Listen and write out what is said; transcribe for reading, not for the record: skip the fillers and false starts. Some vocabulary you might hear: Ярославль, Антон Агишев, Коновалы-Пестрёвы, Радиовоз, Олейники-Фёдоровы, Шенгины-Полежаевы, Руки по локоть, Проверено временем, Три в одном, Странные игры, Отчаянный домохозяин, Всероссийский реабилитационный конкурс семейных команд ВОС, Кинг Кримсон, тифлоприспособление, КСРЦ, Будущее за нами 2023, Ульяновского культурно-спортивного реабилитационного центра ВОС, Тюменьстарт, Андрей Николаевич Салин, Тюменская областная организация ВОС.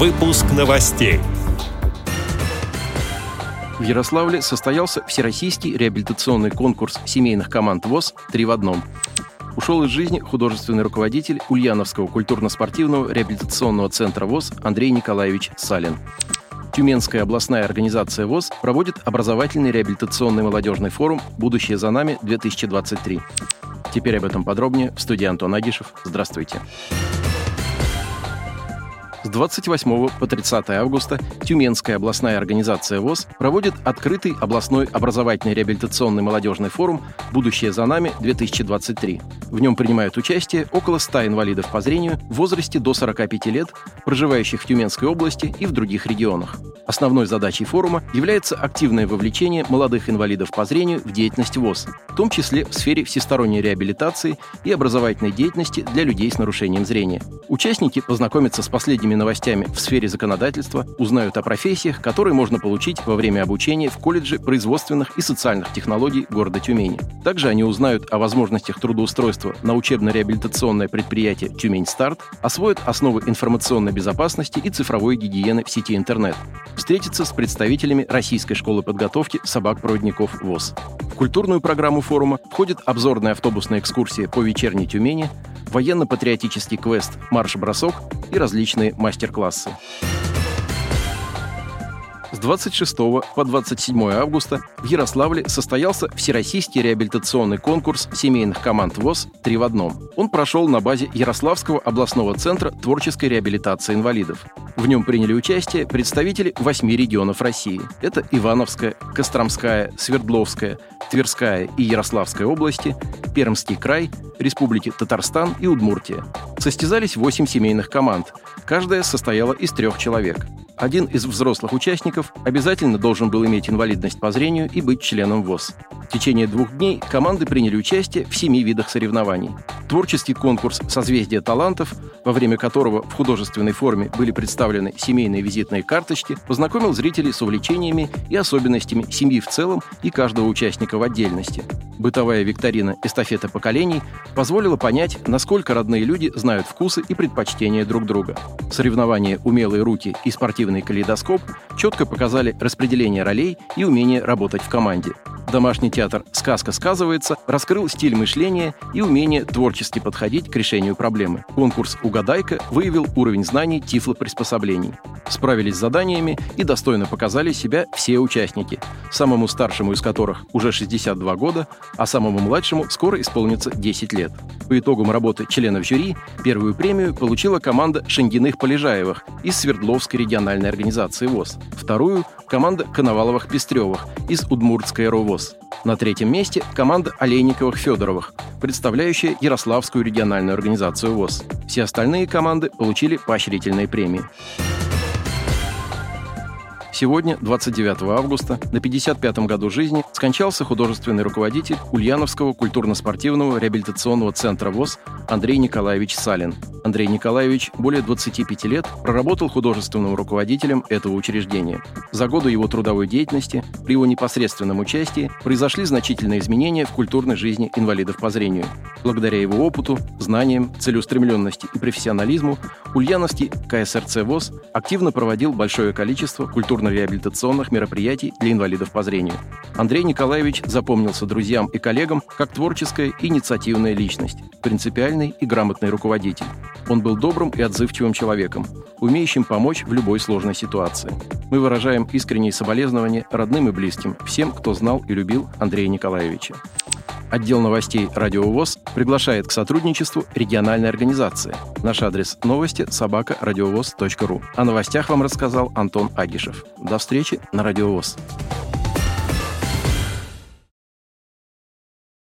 Выпуск новостей. В Ярославле состоялся Всероссийский реабилитационный конкурс семейных команд ВОС «Три в одном». Ушел из жизни художественный руководитель Ульяновского культурно-спортивного реабилитационного центра ВОС Андрей Николаевич Салин. Тюменская областная организация ВОС проводит образовательный реабилитационный молодежный форум «Будущее за нами 2023». Теперь об этом подробнее. В студии Антон Агишев. Здравствуйте. С 28 по 30 августа Тюменская областная организация ВОС проводит открытый областной образовательный реабилитационный молодежный форум «Будущее за нами 2023». В нем принимают участие около 100 инвалидов по зрению в возрасте до 45 лет, проживающих в Тюменской области и в других регионах. Основной задачей форума является активное вовлечение молодых инвалидов по зрению в деятельность ВОС, в том числе в сфере всесторонней реабилитации и образовательной деятельности для людей с нарушением зрения. Участники познакомятся с последними новостями в сфере законодательства, узнают о профессиях, которые можно получить во время обучения в колледже производственных и социальных технологий города Тюмени. Также они узнают о возможностях трудоустройства на учебно-реабилитационное предприятие «Тюменьстарт», освоят основы информационной безопасности и цифровой гигиены в сети интернет, встретятся с представителями Российской школы подготовки собак-проводников ВОС. В культурную программу форума входит обзорная автобусная экскурсия по вечерней Тюмени, военно-патриотический квест «Марш-бросок» и различные мастер-классы. С 26 по 27 августа в Ярославле состоялся Всероссийский реабилитационный конкурс семейных команд ВОС «Три в одном». Он прошел на базе Ярославского областного центра творческой реабилитации инвалидов. В нем приняли участие представители 8 регионов России. Это Ивановская, Костромская, Свердловская, Тверская и Ярославская области, Пермский край, Республики Татарстан и Удмуртия. Состязались 8 семейных команд. Каждая состояла из 3 человек. Один из взрослых участников обязательно должен был иметь инвалидность по зрению и быть членом ВОС. В течение 2 дней команды приняли участие в 7 видах соревнований. Творческий конкурс «Созвездие талантов», во время которого в художественной форме были представлены семейные визитные карточки, познакомил зрителей с увлечениями и особенностями семьи в целом и каждого участника в отдельности. Бытовая викторина «Эстафета поколений» позволила понять, насколько родные люди знают вкусы и предпочтения друг друга. Соревнования «Умелые руки» и «Спортивный калейдоскоп» четко показали распределение ролей и умение работать в команде. Домашний театр «Сказка сказывается» раскрыл стиль мышления и умение творчески подходить к решению проблемы. Конкурс «Угадайка» выявил уровень знаний тифлоприспособлений. Справились с заданиями и достойно показали себя все участники, самому старшему из которых уже 62 года, а самому младшему скоро исполнится 10 лет. По итогам работы членов жюри первую премию получила команда Шенгиных-Полежаевых из Свердловской региональной организации ВОС, вторую – команда Коноваловых-Пестрёвых из Удмуртской РОВОС. На 3-м месте команда Олейниковых-Фёдоровых, представляющая Ярославскую региональную организацию ВОС. Все остальные команды получили поощрительные премии. Сегодня, 29 августа, на 55-м году жизни скончался художественный руководитель Ульяновского культурно-спортивного реабилитационного центра ВОС Андрей Николаевич Салин. Андрей Николаевич более 25 лет проработал художественным руководителем этого учреждения. За годы его трудовой деятельности, при его непосредственном участии, произошли значительные изменения в культурной жизни инвалидов по зрению. Благодаря его опыту, знаниям, целеустремленности и профессионализму Ульяновский КСРЦ ВОС активно проводил большое количество культурно-реабилитационных мероприятий для инвалидов по зрению. Андрей Николаевич запомнился друзьям и коллегам как творческая и инициативная личность, принципиальный и грамотный руководитель. Он был добрым и отзывчивым человеком, умеющим помочь в любой сложной ситуации. Мы выражаем искренние соболезнования родным и близким, всем, кто знал и любил Андрея Николаевича. Отдел новостей «Радиовоз» приглашает к сотрудничеству региональной организации. Наш адрес новости@радиовоз.ру. О новостях вам рассказал Антон Агишев. До встречи на «Радиовоз».